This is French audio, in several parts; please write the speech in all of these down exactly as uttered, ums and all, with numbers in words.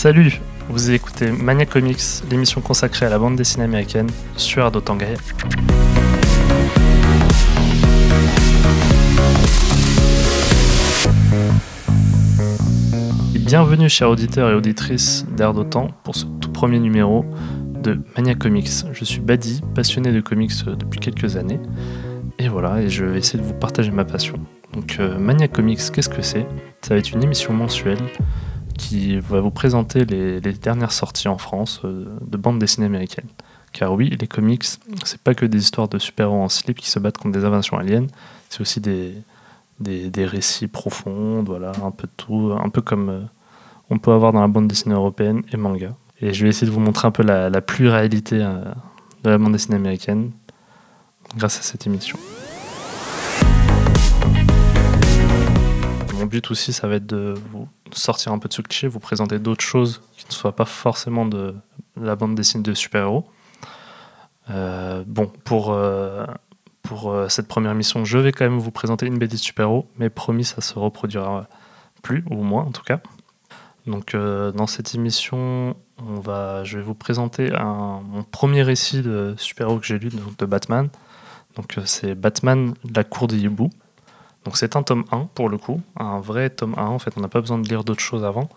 Salut, vous écoutez Mania Comics, l'émission consacrée à la bande dessinée américaine sur Ardo Tanguy. Bienvenue chers auditeurs et auditrices d'Ardotan pour ce tout premier numéro de Mania Comics. Je suis Badi, passionné de comics depuis quelques années, et voilà, et je vais essayer de vous partager ma passion. Donc euh, Mania Comics, qu'est-ce que c'est ? Ça va être une émission mensuelle qui va vous présenter les, les dernières sorties en France euh, de bandes dessinées américaines. Car oui, les comics, c'est pas que des histoires de super-héros en slip qui se battent contre des invasions aliens, c'est aussi des, des, des récits profonds, voilà, un peu de tout, un peu comme euh, on peut avoir dans la bande dessinée européenne et manga. Et je vais essayer de vous montrer un peu la, la pluralité euh, de la bande dessinée américaine grâce à cette émission. Mon but aussi, ça va être de vous sortir un peu de ce cliché, vous présenter d'autres choses qui ne soient pas forcément de la bande dessinée de super-héros. Euh, bon, pour, euh, pour euh, cette première émission, je vais quand même vous présenter une B D de super-héros, mais promis, ça se reproduira plus, ou moins en tout cas. Donc euh, dans cette émission, on va, je vais vous présenter un, mon premier récit de super-héros que j'ai lu, donc de Batman. Donc euh, c'est Batman, La Cour des Hiboux. Donc c'est un tome un pour le coup, un vrai tome un en fait, on n'a pas besoin de lire d'autres choses avant.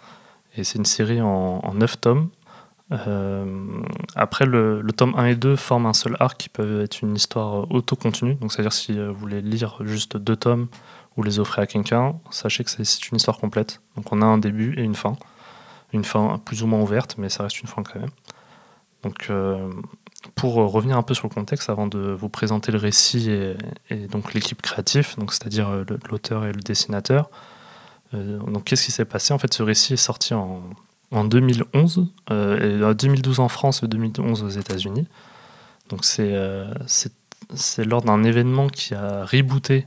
Et c'est une série en, en neuf tomes. Euh, après le, le tome un et deux forment un seul arc qui peut être une histoire auto-continue. Donc c'est-à-dire si vous voulez lire juste deux tomes ou les offrir à quelqu'un, sachez que c'est, c'est une histoire complète. Donc on a un début et une fin. Une fin plus ou moins ouverte, mais ça reste une fin quand même. Donc euh, pour revenir un peu sur le contexte, avant de vous présenter le récit et, et donc l'équipe créative, donc c'est-à-dire le, l'auteur et le dessinateur, euh, donc qu'est-ce qui s'est passé ? En fait, ce récit est sorti en, en deux mille onze, euh, et en deux mille douze en France et deux mille onze aux États-Unis. Donc c'est, euh, c'est, c'est lors d'un événement qui a rebooté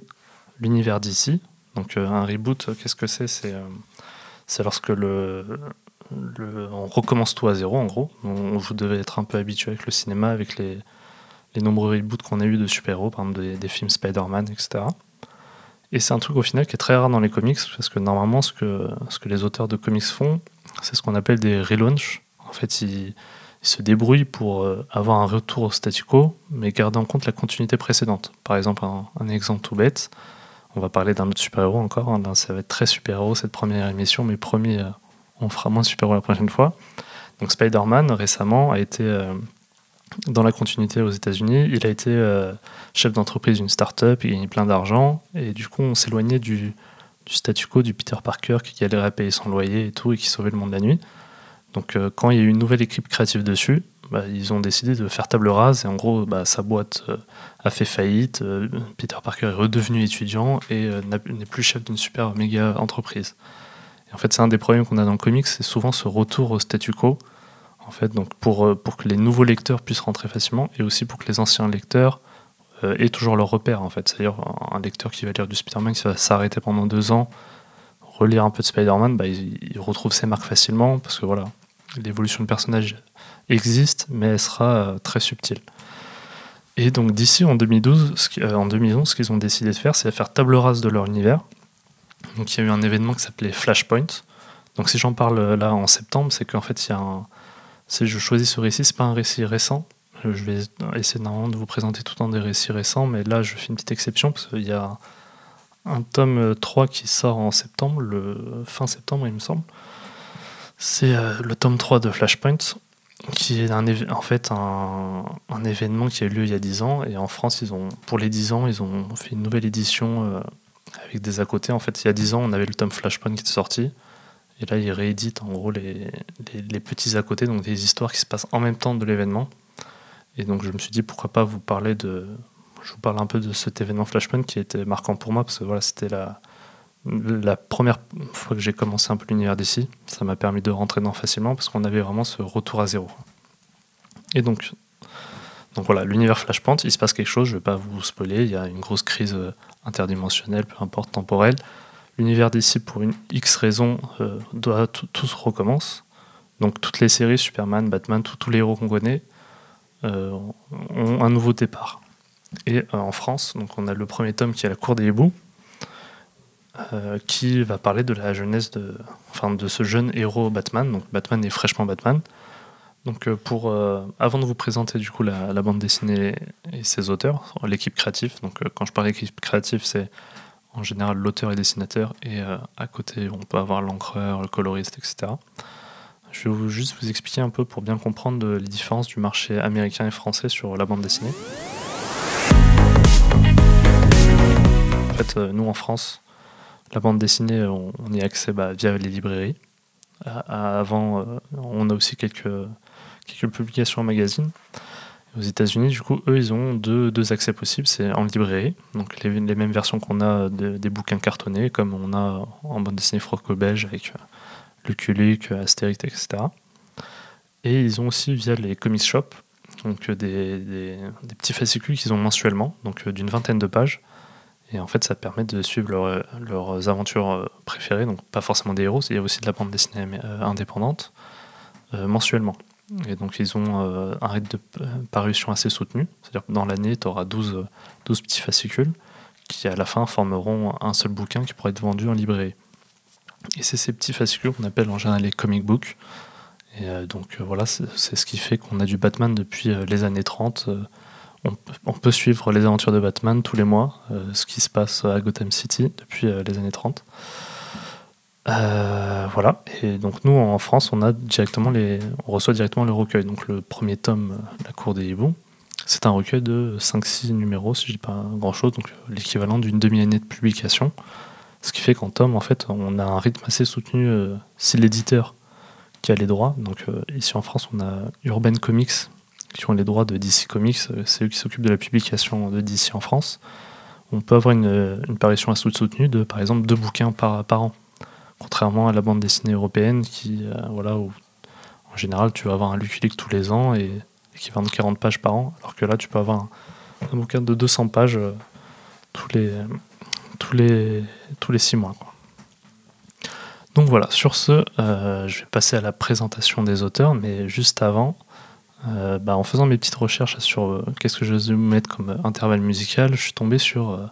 l'univers D C. Donc euh, un reboot, qu'est-ce que c'est ? C'est, euh, c'est lorsque le... Le, on recommence tout à zéro en gros. On, vous devez être un peu habitué avec le cinéma, avec les, les nombreux reboots qu'on a eu de super-héros, par exemple des, des films Spider-Man, et cetera. Et c'est un truc au final qui est très rare dans les comics, parce que normalement ce que, ce que les auteurs de comics font, c'est ce qu'on appelle des relaunchs. En fait, ils, ils se débrouillent pour avoir un retour au statu quo, mais garder en compte la continuité précédente. Par exemple, un, un exemple tout bête, on va parler d'un autre super-héros encore, hein, ça va être très super-héros cette première émission, mais premier... on fera moins de super-héros la prochaine fois. Donc Spider-Man, récemment, a été euh, dans la continuité aux États-Unis. Il a été euh, chef d'entreprise d'une start-up, il gagnait plein d'argent. Et du coup, on s'éloignait du, du statu quo du Peter Parker qui galérait à payer son loyer et tout, et qui sauvait le monde la nuit. Donc euh, quand il y a eu une nouvelle équipe créative dessus, bah, ils ont décidé de faire table rase. Et en gros, bah, sa boîte euh, a fait faillite. Euh, Peter Parker est redevenu étudiant et euh, n'est plus chef d'une super méga entreprise. En fait, c'est un des problèmes qu'on a dans le comics, c'est souvent ce retour au statu quo, en fait, donc pour, pour que les nouveaux lecteurs puissent rentrer facilement, et aussi pour que les anciens lecteurs euh, aient toujours leur repère, en fait. C'est-à-dire, un lecteur qui va lire du Spider-Man, qui va s'arrêter pendant deux ans, relire un peu de Spider-Man, bah, il, il retrouve ses marques facilement, parce que voilà, l'évolution du personnage existe, mais elle sera euh, très subtile. Et donc d'ici, en, deux mille douze, ce qui, euh, en deux mille onze, ce qu'ils ont décidé de faire, c'est de faire table rase de leur univers. Donc il y a eu un événement qui s'appelait Flashpoint. Donc si j'en parle là en septembre, c'est qu'en fait, il y a un... si je choisis ce récit, c'est pas un récit récent. Je vais essayer normalement de vous présenter tout le temps des récits récents, mais là, je fais une petite exception, parce qu'il y a un tome trois qui sort en septembre, le fin septembre, il me semble. C'est le tome trois de Flashpoint, qui est un éve... en fait un... un événement qui a eu lieu il y a dix ans, et en France, ils ont... pour les dix ans, ils ont fait une nouvelle édition... Euh... avec des à côté. En fait, il y a dix ans, on avait le tome Flashpoint qui était sorti, et là, il réédite en gros les, les, les petits à côté, donc des histoires qui se passent en même temps de l'événement. Et donc, je me suis dit, pourquoi pas vous parler de... Je vous parle un peu de cet événement Flashpoint qui était marquant pour moi, parce que voilà, c'était la, la première fois que j'ai commencé un peu l'univers d'ici. Ça m'a permis de rentrer dedans facilement, parce qu'on avait vraiment ce retour à zéro. Et donc... Donc voilà, l'univers Flashpoint, il se passe quelque chose, je ne vais pas vous spoiler, il y a une grosse crise interdimensionnelle, peu importe, temporelle. L'univers D C, pour une X raison, euh, doit, tout, tout se recommence. Donc toutes les séries, Superman, Batman, tout, tous les héros qu'on connaît, euh, ont un nouveau départ. Et euh, en France, donc on a le premier tome qui est La Cour des Hiboux, euh, qui va parler de la jeunesse de, enfin, de ce jeune héros Batman. Donc Batman est fraîchement Batman. Donc pour, euh, avant de vous présenter du coup la, la bande dessinée et ses auteurs, l'équipe créative. Donc euh, quand je parle d'équipe créative, c'est en général l'auteur et dessinateur, et euh, à côté on peut avoir l'encreur, le coloriste, et cetera. Je vais vous, juste vous expliquer un peu pour bien comprendre les différences du marché américain et français sur la bande dessinée. En fait, euh, nous en France, la bande dessinée, on, on y a accès bah, via les librairies. À, à, avant, euh, on a aussi quelques quelques publications en magazine. Aux États-Unis, du coup, eux, ils ont deux, deux accès possibles. C'est en librairie, donc les, les mêmes versions qu'on a de, des bouquins cartonnés, comme on a en bande dessinée franco-belge avec euh, Lucky Luke, Astérix, et cetera. Et ils ont aussi via les comics shops, donc euh, des, des, des petits fascicules qu'ils ont mensuellement, donc euh, d'une vingtaine de pages. Et en fait, ça permet de suivre leur, leurs aventures préférées, donc pas forcément des héros, il y a aussi de la bande dessinée indépendante, euh, mensuellement. Et donc ils ont euh, un rythme de parution assez soutenu, c'est-à-dire que dans l'année, tu auras douze, douze petits fascicules qui, à la fin, formeront un seul bouquin qui pourra être vendu en librairie. Et c'est ces petits fascicules qu'on appelle en général les comic books. Et euh, donc euh, voilà, c'est, c'est ce qui fait qu'on a du Batman depuis euh, les années trente. Euh, on, on peut suivre les aventures de Batman tous les mois, euh, ce qui se passe à Gotham City depuis euh, les années trente. Euh, voilà, et donc nous en France on a directement les, on reçoit directement le recueil, donc le premier tome La Cour des Hiboux, c'est un recueil de cinq six numéros si je dis pas grand chose, donc l'équivalent d'une demi-année de publication, ce qui fait qu'en tome en fait on a un rythme assez soutenu euh, si l'éditeur qui a les droits, donc euh, ici en France on a Urban Comics qui ont les droits de D C Comics, c'est eux qui s'occupent de la publication de D C en France, on peut avoir une, une parution assez soutenue de par exemple deux bouquins par, par an. Contrairement à la bande dessinée européenne qui, euh, voilà, où en général tu vas avoir un Lucky Luke tous les ans et, et qui vend quarante pages par an, alors que là tu peux avoir un, un bouquin de deux cents pages euh, tous les tous les tous les six mois, quoi. Donc voilà, sur ce, euh, je vais passer à la présentation des auteurs, mais juste avant, euh, bah, en faisant mes petites recherches sur euh, qu'est-ce que je vais mettre comme euh, intervalle musical, je suis tombé sur euh,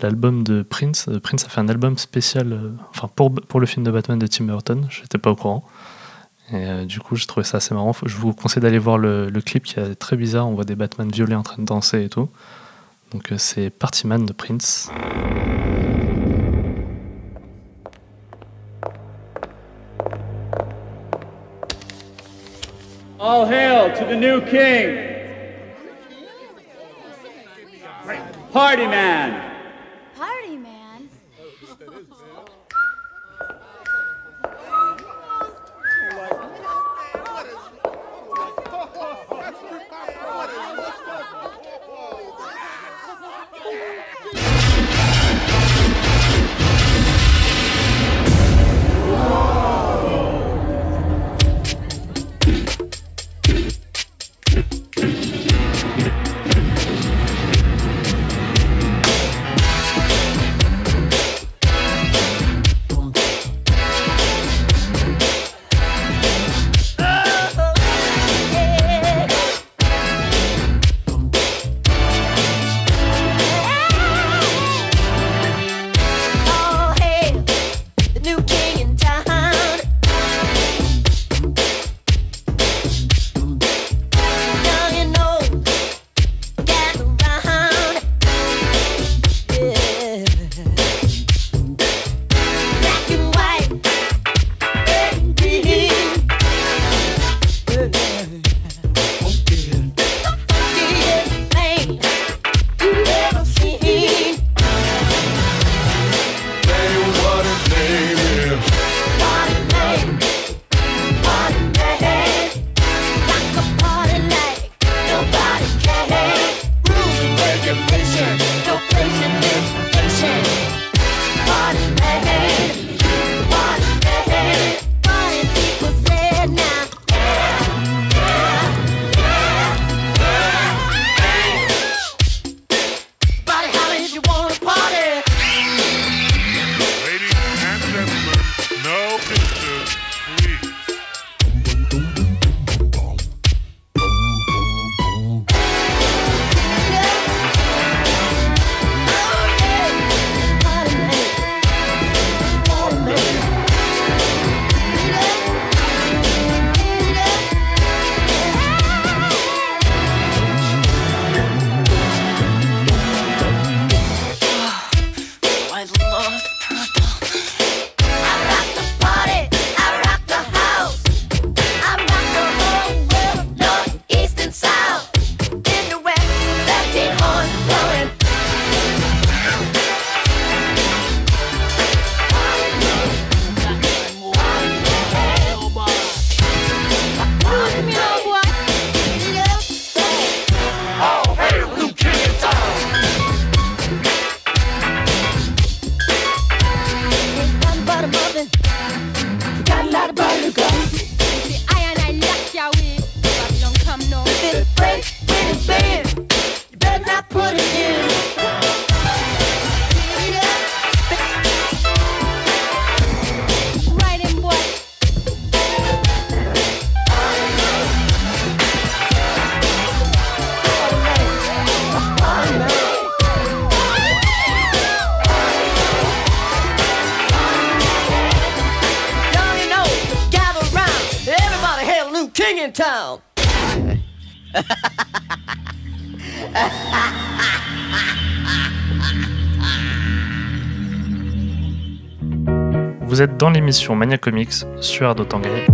l'album de Prince. Prince a fait un album spécial euh, enfin pour, pour le film de Batman de Tim Burton, j'étais pas au courant. Et euh, du coup, je trouvais ça assez marrant. Faut, je vous conseille d'aller voir le, le clip qui est très bizarre. On voit des Batman violets en train de danser et tout. Donc euh, c'est Party Man de Prince. All hail to the new king. Party Man. Vous êtes dans l'émission Mania Comics sur Ardotangae.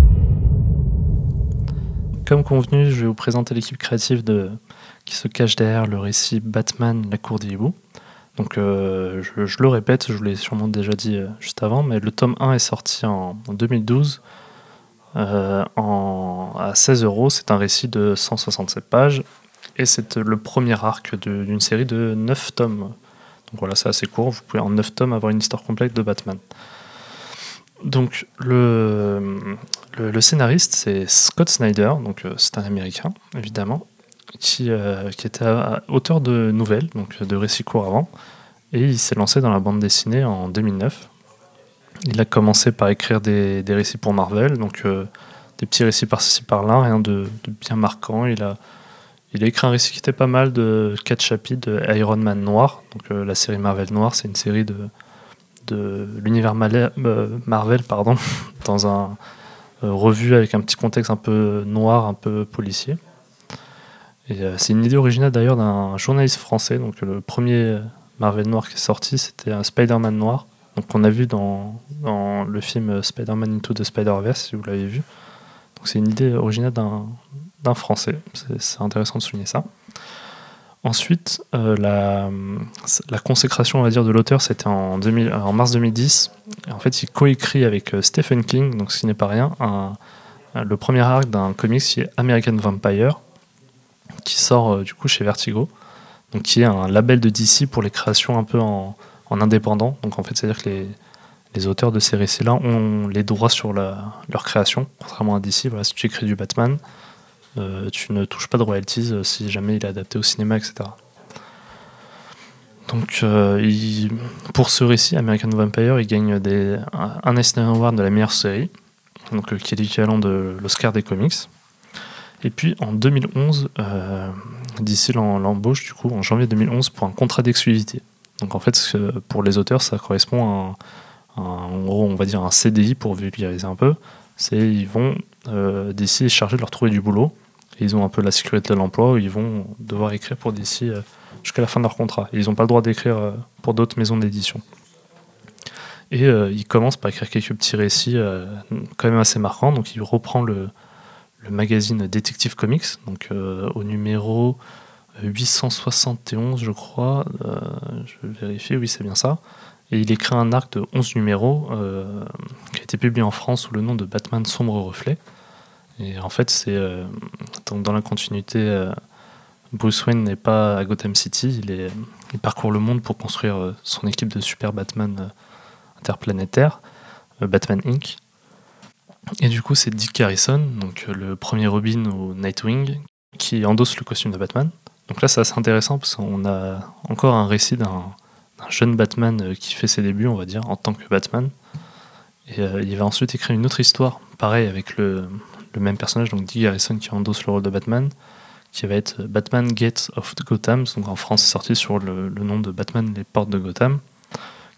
Comme convenu, je vais vous présenter l'équipe créative de... qui se cache derrière le récit Batman, La Cour des Hiboux. Donc euh, je, je le répète, je vous l'ai sûrement déjà dit euh, juste avant, mais le tome un est sorti en, en deux mille douze euh, en, à seize euros. C'est un récit de cent soixante-sept pages et c'est le premier arc de, d'une série de neuf tomes. Donc voilà, c'est assez court, vous pouvez en neuf tomes avoir une histoire complète de Batman. Donc le, le, le scénariste, c'est Scott Snyder, donc euh, c'est un Américain évidemment, qui, euh, qui était à, à, auteur de nouvelles, donc de récits courts avant, et il s'est lancé dans la bande dessinée en deux mille neuf. Il a commencé par écrire des, des récits pour Marvel, donc euh, des petits récits par-ci par-là, rien de, de bien marquant. Il a, il a écrit un récit qui était pas mal, de quatre chapitres, de Iron Man Noir, donc euh, la série Marvel Noir, c'est une série de, de l'univers Malais, euh, Marvel, pardon, dans un euh, revue avec un petit contexte un peu noir, un peu policier. Et c'est une idée originale d'ailleurs d'un journaliste français. Donc le premier Marvel Noir qui est sorti, c'était un Spider-Man Noir, donc qu'on a vu dans, dans le film Spider-Man Into the Spider-Verse, si vous l'avez vu. Donc c'est une idée originale d'un, d'un français, c'est, c'est intéressant de souligner ça. Ensuite, euh, la, la consécration, on va dire, de l'auteur, c'était en, deux mille, en mars deux mille dix. Et en fait, il coécrit avec Stephen King, donc ce qui n'est pas rien, un, le premier arc d'un comics qui est American Vampire, qui sort euh, du coup chez Vertigo, donc qui est un label de D C pour les créations un peu en, en indépendant. Donc en fait, c'est-à-dire que les, les auteurs de ces récits-là ont les droits sur la, leur création, contrairement à D C. Voilà, si tu écris du Batman, euh, tu ne touches pas de royalties euh, si jamais il est adapté au cinéma, et cetera. Donc euh, il, pour ce récit, American Vampire, il gagne des, un, un Eisner Award de la meilleure série, donc, euh, qui est l'équivalent de l'Oscar des comics. Et puis en deux mille onze, euh, D C l'embauche du coup en janvier deux mille onze pour un contrat d'exclusivité. Donc en fait, pour les auteurs, ça correspond à, un, à en gros, on va dire un C D I pour vulgariser un peu. C'est ils vont euh, D C est chargé de leur trouver du boulot. Et ils ont un peu la sécurité de l'emploi où ils vont devoir écrire pour D C euh, jusqu'à la fin de leur contrat. Et ils n'ont pas le droit d'écrire euh, pour d'autres maisons d'édition. Et euh, ils commencent par écrire quelques petits récits euh, quand même assez marquants. Donc ils reprennent le le magazine Detective Comics, donc euh, au numéro huit cent soixante et onze, je crois, euh, je vérifie, oui c'est bien ça, et il écrit un arc de onze numéros euh, qui a été publié en France sous le nom de Batman Sombre Reflet, et en fait c'est euh, dans la continuité, euh, Bruce Wayne n'est pas à Gotham City, il, est, il parcourt le monde pour construire euh, son équipe de super Batman euh, interplanétaire, euh, Batman Inc. Et du coup, c'est Dick Grayson, donc le premier Robin au Nightwing, qui endosse le costume de Batman. Donc là, c'est assez intéressant parce qu'on a encore un récit d'un, d'un jeune Batman qui fait ses débuts, on va dire, en tant que Batman. Et euh, il va ensuite écrire une autre histoire, pareil, avec le, le même personnage, donc Dick Grayson qui endosse le rôle de Batman, qui va être Batman Gates of Gotham, donc en France, c'est sorti sur le, le nom de Batman, les portes de Gotham,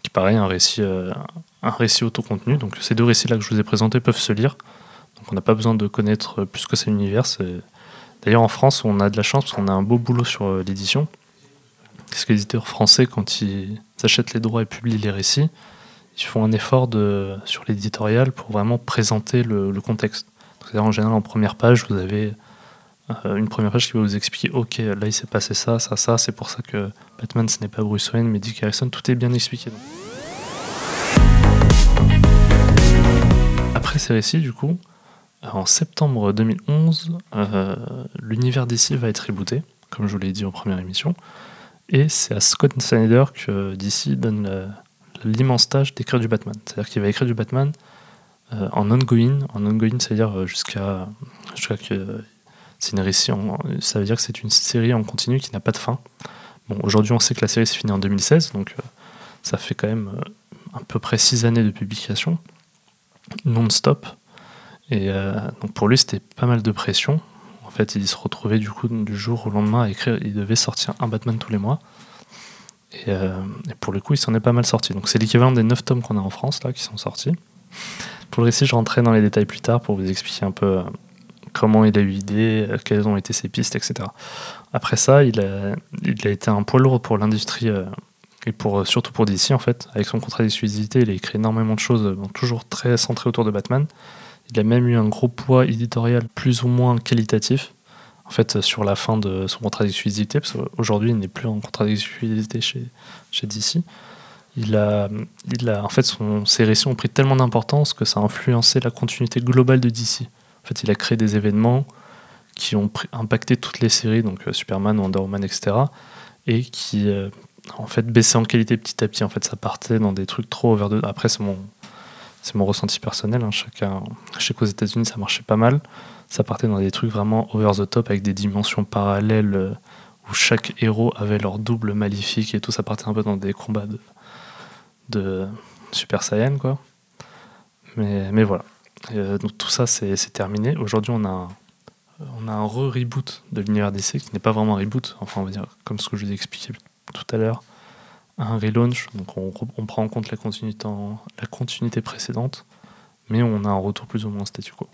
qui pareil, un récit... Euh, un récit autocontenu, donc ces deux récits-là que je vous ai présentés peuvent se lire, donc on n'a pas besoin de connaître plus que c'est l'univers. C'est... D'ailleurs en France, on a de la chance parce qu'on a un beau boulot sur l'édition, parce que les éditeurs français, quand ils achètent les droits et publient les récits, ils font un effort de... sur l'éditorial pour vraiment présenter le, le contexte. Donc, c'est-à-dire en général, en première page, vous avez euh, une première page qui va vous expliquer « Ok, là il s'est passé ça, ça, ça, c'est pour ça que Batman ce n'est pas Bruce Wayne, mais Dick Grayson, tout est bien expliqué. » Après ces récits, du coup, en septembre deux mille onze, euh, l'univers D C va être rebooté, comme je vous l'ai dit en première émission, et c'est à Scott Snyder que D C donne le, l'immense tâche d'écrire du Batman. C'est-à-dire qu'il va écrire du Batman euh, en ongoing, en ongoing, c'est-à-dire jusqu'à, jusqu'à que c'est une récit, en, ça veut dire que c'est une série en continu qui n'a pas de fin. Bon, aujourd'hui, on sait que la série s'est finie en deux mille seize, donc euh, ça fait quand même euh, à peu près six années de publication. Non-stop, et euh, donc pour lui c'était pas mal de pression. En fait, il se retrouvait du coup du jour au lendemain à écrire, il devait sortir un Batman tous les mois, et, euh, et pour le coup il s'en est pas mal sorti. Donc c'est l'équivalent des neuf tomes qu'on a en France là qui sont sortis. Pour le récit, je rentrerai dans les détails plus tard pour vous expliquer un peu comment il a eu l'idée, quelles ont été ses pistes, et cetera. Après ça, il a, il a été un poids lourd pour l'industrie, euh, et pour, surtout pour D C, en fait. Avec son contrat d'exclusivité, il a écrit énormément de choses, euh, toujours très centrées autour de Batman. Il a même eu un gros poids éditorial plus ou moins qualitatif, en fait, sur la fin de son contrat d'exclusivité, parce qu'aujourd'hui, il n'est plus en contrat d'exclusivité chez, chez D C. Il a, il a, en fait, son, ses récits ont pris tellement d'importance que ça a influencé la continuité globale de D C. En fait, il a créé des événements qui ont pr- impacté toutes les séries, donc euh, Superman, Wonder Woman, et cetera, et qui, euh, en fait, baissaient en qualité petit à petit. En fait, ça partait dans des trucs trop over de... Après, c'est mon... C'est mon ressenti personnel, hein. Chacun, je sais qu'aux États-Unis ça marchait pas mal. Ça partait dans des trucs vraiment over the top avec des dimensions parallèles où chaque héros avait leur double maléfique et tout. Ça partait un peu dans des combats de, de Super Saiyan, quoi. Mais, mais voilà. Euh, donc tout ça c'est, c'est terminé. Aujourd'hui on a un, on a un re-reboot de l'univers D C qui n'est pas vraiment un reboot. Enfin on va dire comme ce que je vous ai expliqué tout à l'heure. Un relaunch, donc on, on prend en compte la continuité, en, la continuité précédente, mais on a un retour plus ou moins statu quo.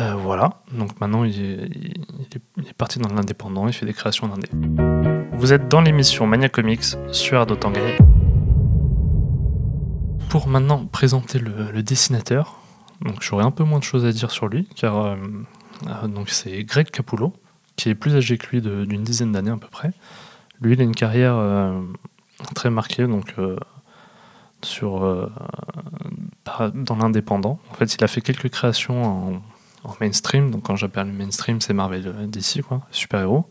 Euh, voilà, donc maintenant il est, il, est, il est parti dans l'indépendant, il fait des créations d'indé. Vous êtes dans l'émission Mania Comics sur Ardo Tanguy. Pour maintenant présenter le, le dessinateur, donc j'aurai un peu moins de choses à dire sur lui, car euh, euh, donc c'est Greg Capullo, qui est plus âgé que lui de, d'une dizaine d'années à peu près. Lui, il a une carrière euh, très marquée donc, euh, sur, euh, dans l'indépendant. En fait, il a fait quelques créations en, en mainstream. Donc, quand j'appelle le mainstream, c'est Marvel, D C, quoi, super-héros.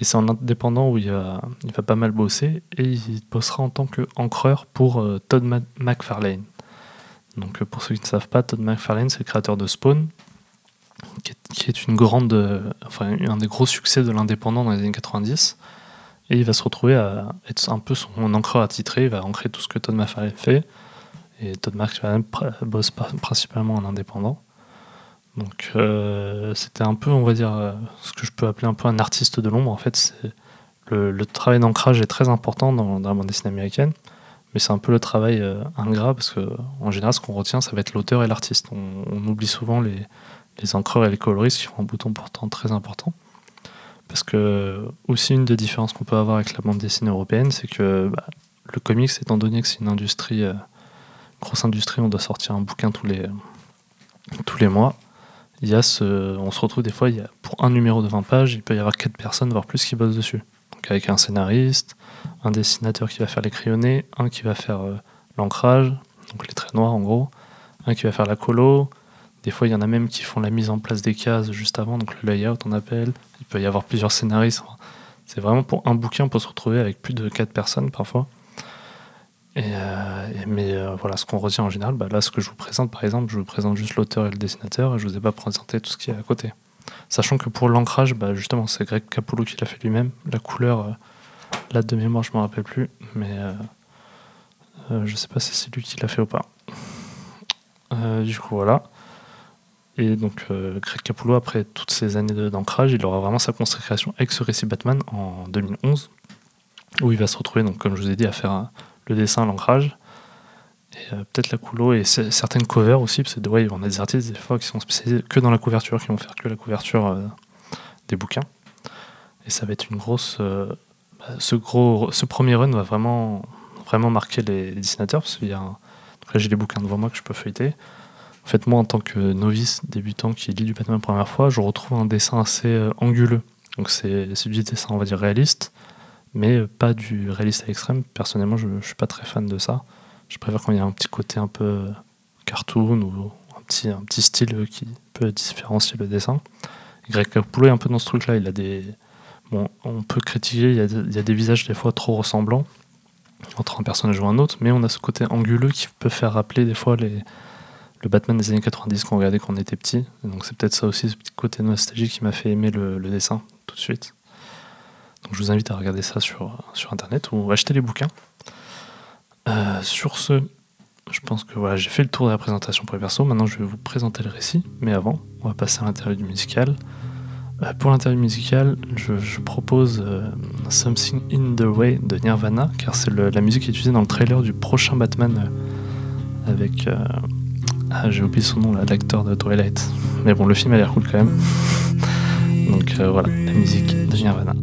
Et c'est en indépendant où il va, il va pas mal bosser. Et il bossera en tant qu'encreur pour euh, Todd McFarlane. Donc, pour ceux qui ne savent pas, Todd McFarlane, c'est le créateur de Spawn, qui est, qui est une grande, euh, enfin, un des gros succès de l'indépendant dans les années quatre-vingt-dix. Et il va se retrouver à être un peu son encreur attitré. Il va ancrer tout ce que Todd McFarlane fait. Et Todd McFarlane bosse principalement en indépendant. Donc euh, c'était un peu, on va dire, ce que je peux appeler un peu un artiste de l'ombre. En fait, c'est le, le travail d'ancrage est très important dans, dans la bande dessinée américaine. Mais c'est un peu le travail euh, ingrat, parce qu'en général, ce qu'on retient, ça va être l'auteur et l'artiste. On, on oublie souvent les, les encreurs et les coloristes qui font un bouton pourtant très important. Parce que, aussi, une des différences qu'on peut avoir avec la bande dessinée européenne, c'est que bah, le comics, étant donné que c'est une industrie, euh, grosse industrie, on doit sortir un bouquin tous les, tous les mois. Il y a ce, on se retrouve des fois, il y a, pour un numéro de vingt pages, il peut y avoir quatre personnes, voire plus, qui bossent dessus. Donc, avec un scénariste, un dessinateur qui va faire les crayonnés, un qui va faire euh, l'ancrage, donc les traits noirs en gros, un qui va faire la colo. Des fois, il y en a même qui font la mise en place des cases juste avant, donc le layout, on appelle. Il peut y avoir plusieurs scénaristes. C'est vraiment pour un bouquin, on peut se retrouver avec plus de quatre personnes parfois. Et, euh, et, mais euh, voilà, ce qu'on retient en général, bah là, ce que je vous présente, par exemple, je vous présente juste l'auteur et le dessinateur, et je ne vous ai pas présenté tout ce qui est à côté. Sachant que pour l'ancrage, bah, justement, c'est Greg Capullo qui l'a fait lui-même. La couleur, euh, là, de mémoire, je ne m'en rappelle plus, mais euh, euh, je ne sais pas si c'est lui qui l'a fait ou pas. Euh, du coup, voilà. Et donc euh, Greg Capullo, après toutes ces années de, d'ancrage, il aura vraiment sa consécration avec ce récit Batman en deux mille onze, où il va se retrouver, donc, comme je vous ai dit, à faire un, le dessin, l'ancrage, et euh, peut-être la couleur et c- certaines covers aussi, parce que ouais, on a des artistes des fois qui sont spécialisés que dans la couverture, qui vont faire que la couverture euh, des bouquins. Et ça va être une grosse... Euh, bah, ce, gros, ce premier run va vraiment, vraiment marquer les, les dessinateurs, parce qu'il y a un, donc là j'ai les bouquins devant moi que je peux feuilleter. En fait, moi, en tant que novice, débutant, qui lit du Batman la première fois, je retrouve un dessin assez anguleux. Donc c'est, c'est du dessin, on va dire, réaliste, mais pas du réaliste à l'extrême. Personnellement, je ne suis pas très fan de ça. Je préfère quand il y a un petit côté un peu cartoon ou un petit, un petit style qui peut différencier le dessin. Greg Capullo est un peu dans ce truc-là. Il a des... Bon, on peut critiquer, il y a, il y a des visages des fois trop ressemblants entre un personnage ou un autre, mais on a ce côté anguleux qui peut faire rappeler des fois les... le Batman des années quatre-vingt-dix qu'on regardait quand on était petit. Donc c'est peut-être ça aussi, ce petit côté nostalgique qui m'a fait aimer le, le dessin tout de suite. Donc je vous invite à regarder ça sur, sur internet ou acheter les bouquins. Euh, sur ce, je pense que voilà, j'ai fait le tour de la présentation pour les persos. Maintenant je vais vous présenter le récit, mais avant, on va passer à l'interlude musical. Euh, pour l'interlude musical, je, je propose euh, Something in the Way de Nirvana, car c'est le, la musique utilisée dans le trailer du prochain Batman euh, avec... Euh, Ah, j'ai oublié son nom, là, l'acteur de Twilight. Mais bon, le film a l'air cool quand même. Donc euh, voilà, la musique de Nirvana.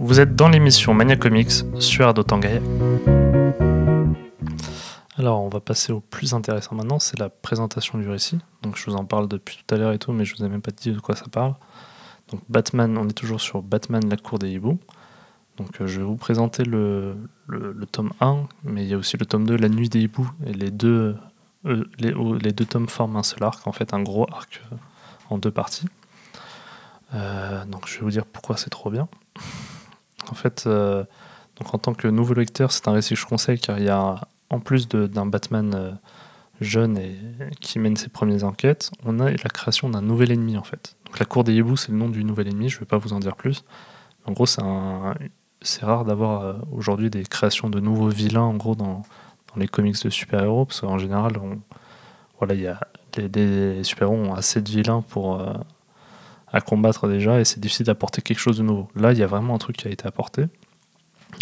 Vous êtes dans l'émission Mania Comics sur Ardotangae. Alors on va passer au plus intéressant maintenant, c'est la présentation du récit. Donc je vous en parle depuis tout à l'heure et tout, mais je vous ai même pas dit de quoi ça parle. Donc Batman, on est toujours sur Batman, la Cour des Hiboux. Donc euh, je vais vous présenter le, le, le tome un, mais il y a aussi le tome deux, la Nuit des Hiboux. Et les deux, euh, les, les deux tomes forment un seul arc, en fait un gros arc euh, en deux parties. Euh, donc je vais vous dire pourquoi c'est trop bien. En fait, euh, donc en tant que nouveau lecteur, c'est un récit que je conseille car il y a, en plus de, d'un Batman euh, jeune et, et qui mène ses premières enquêtes, on a la création d'un nouvel ennemi en fait. Donc la Cour des Hiboux, c'est le nom du nouvel ennemi, je ne vais pas vous en dire plus. En gros, c'est, un, c'est rare d'avoir euh, aujourd'hui des créations de nouveaux vilains en gros, dans, dans les comics de super-héros, parce qu'en général, on, voilà, y a, les, les super-héros ont assez de vilains pour... Euh, à combattre déjà, et c'est difficile d'apporter quelque chose de nouveau. Là, il y a vraiment un truc qui a été apporté.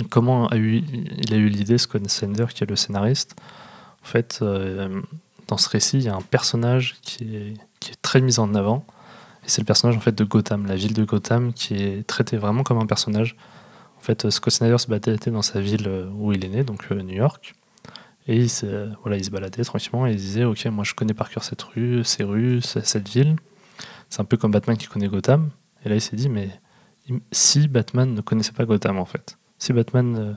Comment a eu, il a eu l'idée, Scott Snyder, qui est le scénariste. En fait, euh, dans ce récit, il y a un personnage qui est, qui est très mis en avant, et c'est le personnage en fait, de Gotham, la ville de Gotham, qui est traitée vraiment comme un personnage. En fait, Scott Snyder se baladait dans sa ville où il est né, donc euh, New York, et il, euh, voilà, il se baladait tranquillement, et il disait « Ok, moi je connais par cœur cette rue, ces rues, cette ville. » C'est un peu comme Batman qui connaît Gotham. Et là, il s'est dit, mais si Batman ne connaissait pas Gotham, en fait. Si Batman euh,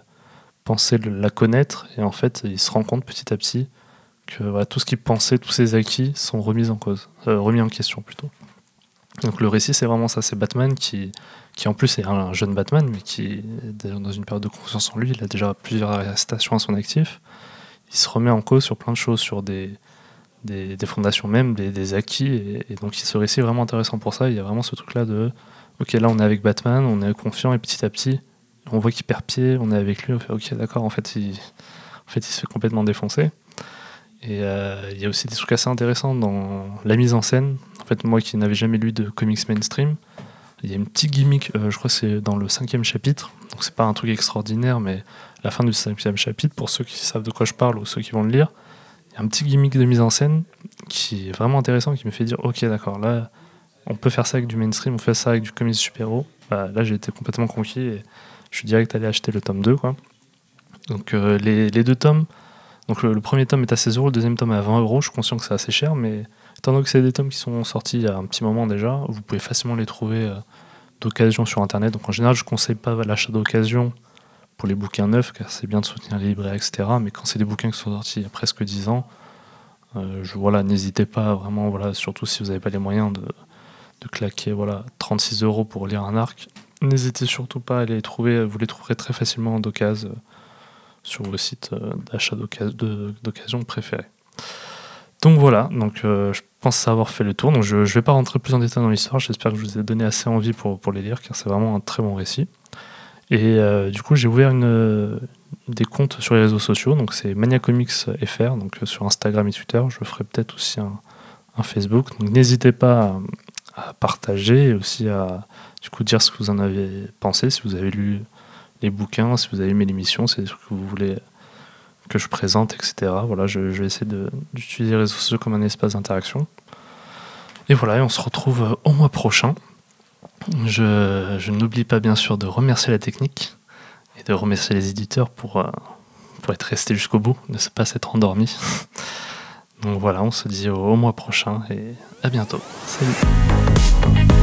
pensait le, la connaître, et en fait, il se rend compte petit à petit que voilà, tout ce qu'il pensait, tous ses acquis sont remis en cause, euh, remis en question plutôt. Donc le récit, c'est vraiment ça. C'est Batman qui, qui en plus est un jeune Batman, mais qui est dans une période de confiance en lui. Il a déjà plusieurs arrestations à son actif. Il se remet en cause sur plein de choses, sur des, des, des fondations même, des, des acquis. Et, et donc ce récit est vraiment intéressant pour ça. Il y a vraiment ce truc-là de ok, là on est avec Batman, on est confiant, et petit à petit, on voit qu'il perd pied, on est avec lui, on fait ok, d'accord, en fait, il, en fait, il se fait complètement défoncer. Et euh, il y a aussi des trucs assez intéressants dans la mise en scène. En fait, moi qui n'avais jamais lu de comics mainstream, il y a une petite gimmick, euh, je crois que c'est dans le cinquième chapitre, donc c'est pas un truc extraordinaire, mais la fin du cinquième chapitre, pour ceux qui savent de quoi je parle ou ceux qui vont le lire, il y a un petit gimmick de mise en scène qui est vraiment intéressant, qui me fait dire ok, d'accord, là on peut faire ça avec du mainstream, on fait ça avec du comics super-héros. Bah, là j'ai été complètement conquis et je suis direct allé acheter le tome deux, quoi. Donc euh, les, les deux tomes. Donc le, le premier tome est à seize euros, le deuxième tome est à vingt euros. Je suis conscient que c'est assez cher, mais étant donné que c'est des tomes qui sont sortis il y a un petit moment déjà, vous pouvez facilement les trouver euh, d'occasion sur internet. Donc en général, je ne conseille pas l'achat d'occasion pour les bouquins neufs, car c'est bien de soutenir les libraires, et cetera. Mais quand c'est des bouquins qui sont sortis il y a presque dix ans, euh, je, voilà, n'hésitez pas vraiment, voilà, surtout si vous n'avez pas les moyens de, de claquer voilà, trente-six euros pour lire un arc. N'hésitez surtout pas à les trouver, vous les trouverez très facilement d'occasion. Euh, sur vos sites d'achat d'occasion préférés. Donc voilà, donc euh, je pense avoir fait le tour. Donc je ne vais pas rentrer plus en détail dans l'histoire, j'espère que je vous ai donné assez envie pour, pour les lire, car c'est vraiment un très bon récit. Et euh, du coup, j'ai ouvert une, des comptes sur les réseaux sociaux, donc c'est Mania Comics F R, donc sur Instagram et Twitter. Je ferai peut-être aussi un, un Facebook, donc n'hésitez pas à, à partager, et aussi à du coup, dire ce que vous en avez pensé, si vous avez lu les bouquins, si vous avez aimé l'émission, c'est ce que vous voulez que je présente, et cetera. Voilà, je, je vais essayer de, d'utiliser les réseaux sociaux comme un espace d'interaction. Et voilà, et on se retrouve au mois prochain. Je, je n'oublie pas, bien sûr, de remercier la technique et de remercier les éditeurs pour, euh, pour être restés jusqu'au bout, ne pas s'être endormis. Donc voilà, on se dit au, au mois prochain et à bientôt. Salut!